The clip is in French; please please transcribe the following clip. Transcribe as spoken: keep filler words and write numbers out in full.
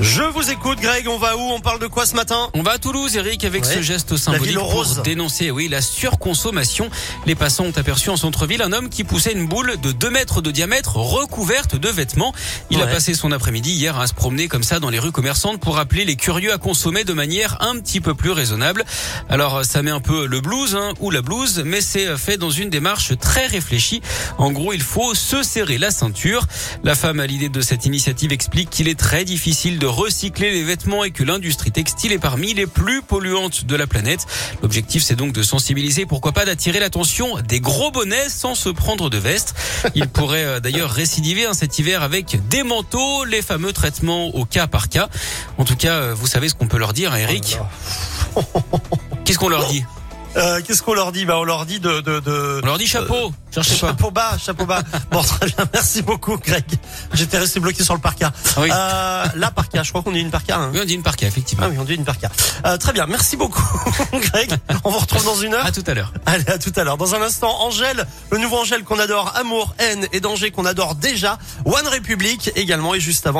Je vous écoute Greg, on va où? On parle de quoi ce matin? On va à Toulouse Eric avec ouais. ce geste symbolique pour dénoncer oui, la surconsommation. Les passants ont aperçu en centre-ville un homme qui poussait une boule de deux mètres de diamètre recouverte de vêtements. Il ouais. a passé son après-midi hier à se promener comme ça dans les rues commerçantes pour appeler les curieux à consommer de manière un petit peu plus raisonnable. Alors ça met un peu le blues hein, ou la blouse, mais c'est fait dans une démarche très réfléchie. En gros, il faut se serrer la ceinture. La femme à l'idée de cette initiative explique qu'il est très difficile de recycler les vêtements et que l'industrie textile est parmi les plus polluantes de la planète. L'objectif, c'est donc de sensibiliser, pourquoi pas d'attirer l'attention des gros bonnets sans se prendre de veste. Ils pourraient d'ailleurs récidiver hein, cet hiver avec des manteaux, les fameux traitements au cas par cas. En tout cas, vous savez ce qu'on peut leur dire, hein, Eric ? Qu'est-ce qu'on leur dit ? Euh, qu'est-ce qu'on leur dit? Bah, on leur dit de, de, de... On leur dit chapeau. Euh, Cherchez pas. Chapeau bas, chapeau bas. Bon, très bien. Merci beaucoup, Greg. J'étais resté bloqué sur le parka. Ah oui. Euh, la parka. Je crois qu'on dit une parka, hein. Oui, on dit une parka, effectivement. Ah oui, on dit une parka. Euh, très bien. Merci beaucoup, Greg. On vous retrouve dans une heure. À tout à l'heure. Allez, à tout à l'heure. Dans un instant, Angèle, le nouveau Angèle qu'on adore, amour, haine et danger qu'on adore déjà. One Republic également et juste avant.